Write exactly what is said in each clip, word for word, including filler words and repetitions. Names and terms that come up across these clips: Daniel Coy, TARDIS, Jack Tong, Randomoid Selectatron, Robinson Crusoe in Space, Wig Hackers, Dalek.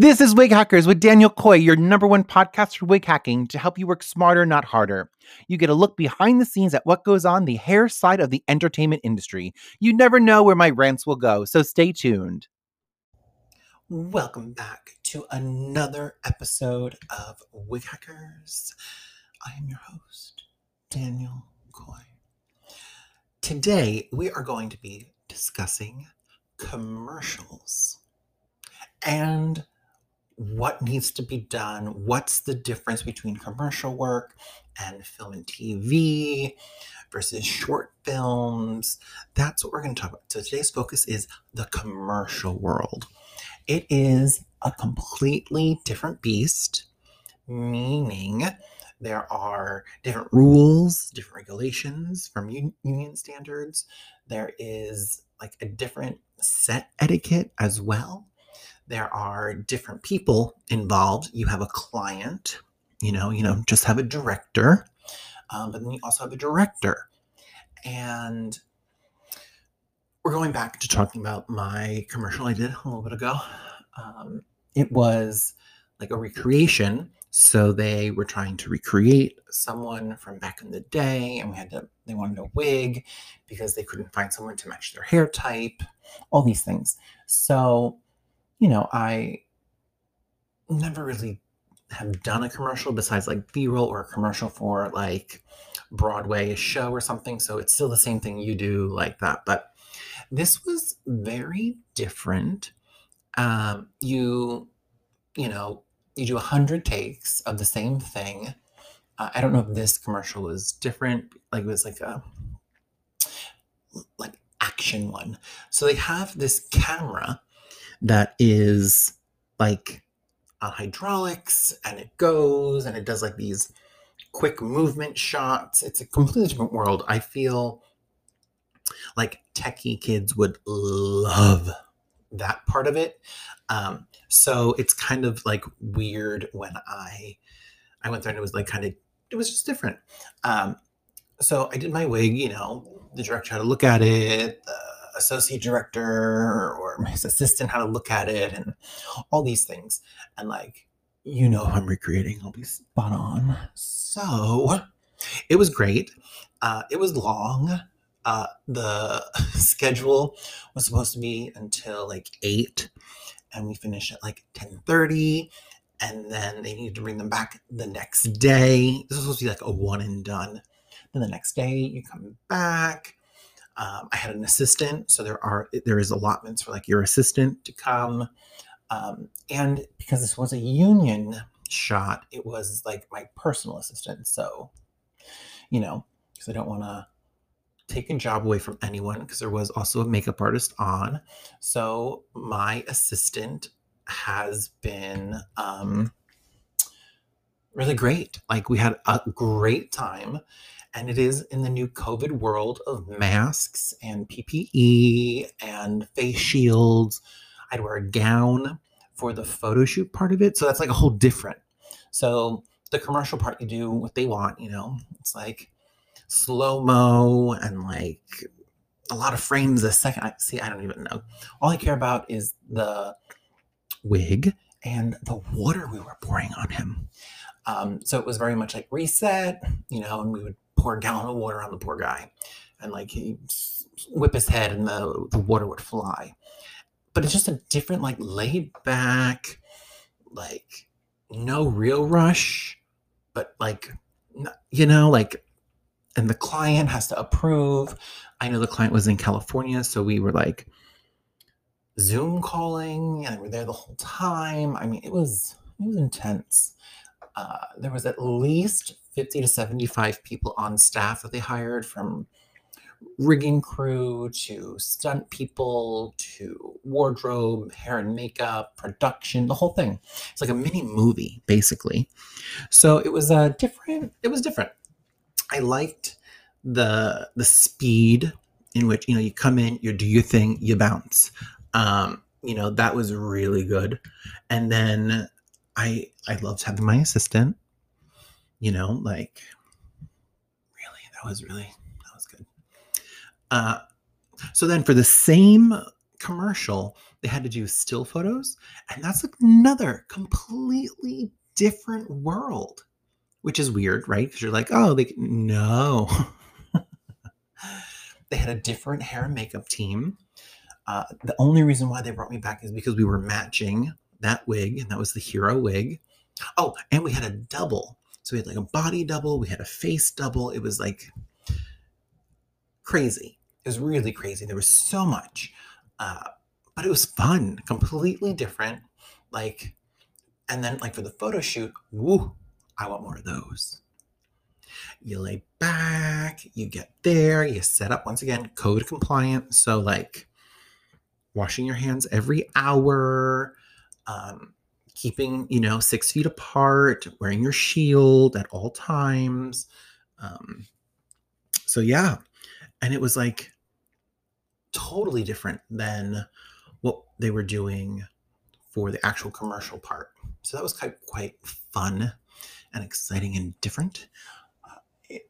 This is Wig Hackers with Daniel Coy, your number one podcast for wig hacking to help you work smarter, not harder. You get a look behind the scenes at what goes on the hair side of the entertainment industry. You never know where my rants will go, so stay tuned. Welcome back to another episode of Wig Hackers. I am your host, Daniel Coy. Today, we are going to be discussing commercials and what needs to be done. What's the difference between commercial work and film and T V versus short films? That's what we're going to talk about. So today's focus is the commercial world. It is a completely different beast, meaning there are different rules, different regulations from un- union standards. There is like a different set etiquette as well. There are different people involved. You have a client, you know, you know, just have a director, um, but then you also have a director. And we're going back to talking about my commercial I did a little bit ago. Um, it was like a recreation. So they were trying to recreate someone from back in the day, and we had to, they wanted a wig because they couldn't find someone to match their hair type, all these things. So, you know, I never really have done a commercial besides like B-roll or a commercial for like Broadway, a show or something. So it's still the same thing you do like that. But this was very different. Um, you, you know, you do one hundred takes of the same thing. Uh, I don't know if this commercial was different. Like it was like a like action one. So they have this camera that is like on hydraulics, and it goes and it does like these quick movement shots. It's a completely different world. I feel like techie kids would love that part of it. Um, so it's kind of like weird when I, I went there and it was like kind of, it was just different. Um, so I did my wig, you know, the director had to look at it, the associate director or his assistant had to look at it and all these things. And like, you know, if I'm recreating, I'll be spot on. So it was great. Uh, it was long. Uh, the schedule was supposed to be until like eight, and we finished at like ten thirty, and then they needed to bring them back the next day. This was supposed to be like a one and done. Then the next day you come back. Um, I had an assistant. So there are, there is allotments for like your assistant to come. Um, and because this was a union shot, it was like my personal assistant. So, you know, because I don't want to take a job away from anyone, because there was also a makeup artist on. So my assistant has been um, really great. Like we had a great time, and it is in the new COVID world of masks and P P E and face shields. I'd wear a gown for the photo shoot part of it. So that's like a whole different. So the commercial part, you do what they want, you know, it's like slow-mo and like a lot of frames a second. I see, I don't even know. All I care about is the wig and the water we were pouring on him. Um, so it was very much like reset, you know, and we would pour a gallon of water on the poor guy and like he'd whip his head and the, the water would fly. But it's just a different, like laid back, like no real rush, but like, you know, like, and the client has to approve. I know the client was in California, so we were like Zoom calling, and we were there the whole time. I mean, it was it was intense. Uh, there was at least fifty to seventy-five people on staff that they hired, from rigging crew to stunt people to wardrobe, hair and makeup, production, the whole thing. It's like a mini movie, basically. So it was a different. It was different. I liked the the speed in which, you know, you come in, you do your thing, you bounce. Um, you know, that was really good. And then I I loved having my assistant, you know, like really, that was really, that was good. Uh, so then for the same commercial, They had to do still photos. And that's another completely different world, which is weird, right? Because you're like, oh, they no. They had a different hair and makeup team. Uh, the only reason why they brought me back is because we were matching that wig, and that was the hero wig. Oh, and we had a double. So we had like a body double. We had a face double. It was like crazy. It was really crazy. There was so much, uh, but it was fun, completely different. Like, and then like for the photo shoot, woo, I want more of those. You lay back, you get there, you set up, once again, code compliant. So like washing your hands every hour, um, keeping, you know, six feet apart, wearing your shield at all times. Um, so yeah. And it was like totally different than what they were doing for the actual commercial part. So that was quite, quite fun and exciting and different. Uh, it,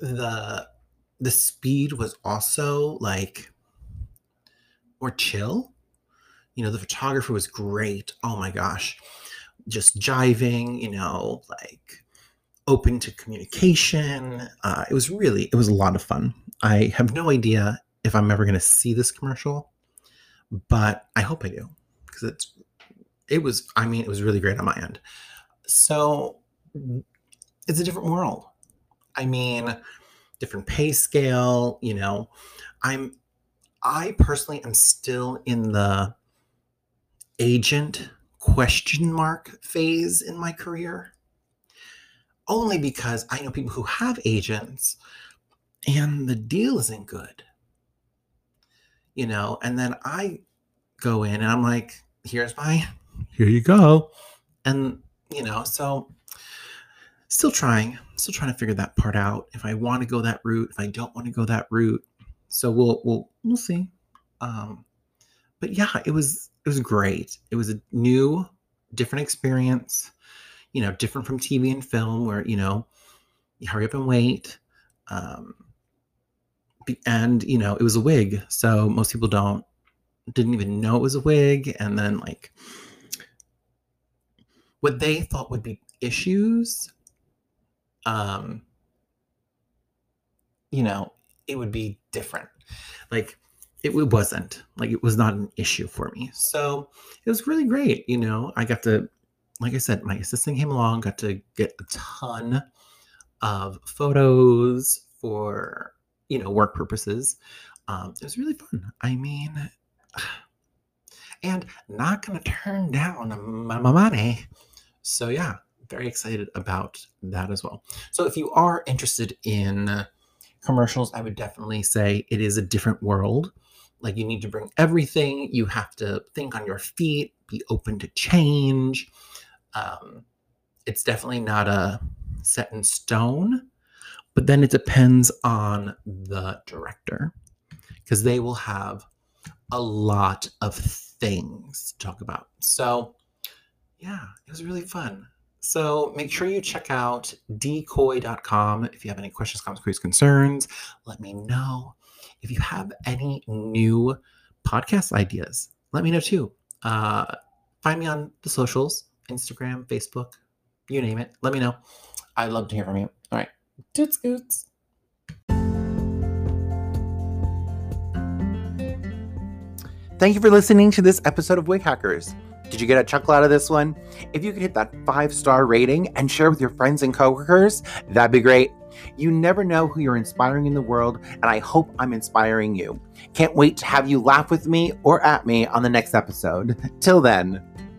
the, the speed was also like more chill. You know, the photographer was great. Oh my gosh. Just jiving, you know, like open to communication. Uh, it was really, it was a lot of fun. I have no idea if I'm ever going to see this commercial, but I hope I do, because it's, it was, I mean, it was really great on my end. So it's a different world. I mean, different pay scale, you know, I'm, I personally am still in the agent question mark phase in my career, only because I know people who have agents and the deal isn't good, you know, and then I go in and I'm like, here's my, here you go. And, you know, so still trying, still trying to figure that part out. If I want to go that route, if I don't want to go that route. So we'll, we'll, we'll see. Um, but yeah, it was, it was great. It was a new, different experience, you know, different from T V and film where, you know, you hurry up and wait. Um, and you know, it was a wig. So most people don't, didn't even know it was a wig. And then like what they thought would be issues, um, you know, it would be different. Like it wasn't, like it was not an issue for me. So it was really great. You know, I got to, like I said, my assistant came along, got to get a ton of photos for, you know, work purposes. Um, it was really fun. I mean, and not going to turn down my money. So yeah, very excited about that as well. So if you are interested in commercials, I would definitely say it is a different world. Like you need to bring everything. You have to think on your feet, be open to change. Um, it's definitely not a set in stone, but then it depends on the director because they will have a lot of things to talk about. So yeah, it was really fun. So make sure you check out d coy dot com. If you have any questions, comments, queries, concerns, let me know. If you have any new podcast ideas, let me know too. Uh, find me on the socials, Instagram, Facebook, you name it. Let me know. I'd love to hear from you. All right. Toots scoots. Thank you for listening to this episode of Wig Hackers. Did you get a chuckle out of this one? If you could hit that five-star rating and share with your friends and coworkers, that'd be great. You never know who you're inspiring in the world, and I hope I'm inspiring you. Can't wait to have you laugh with me or at me on the next episode. Till then.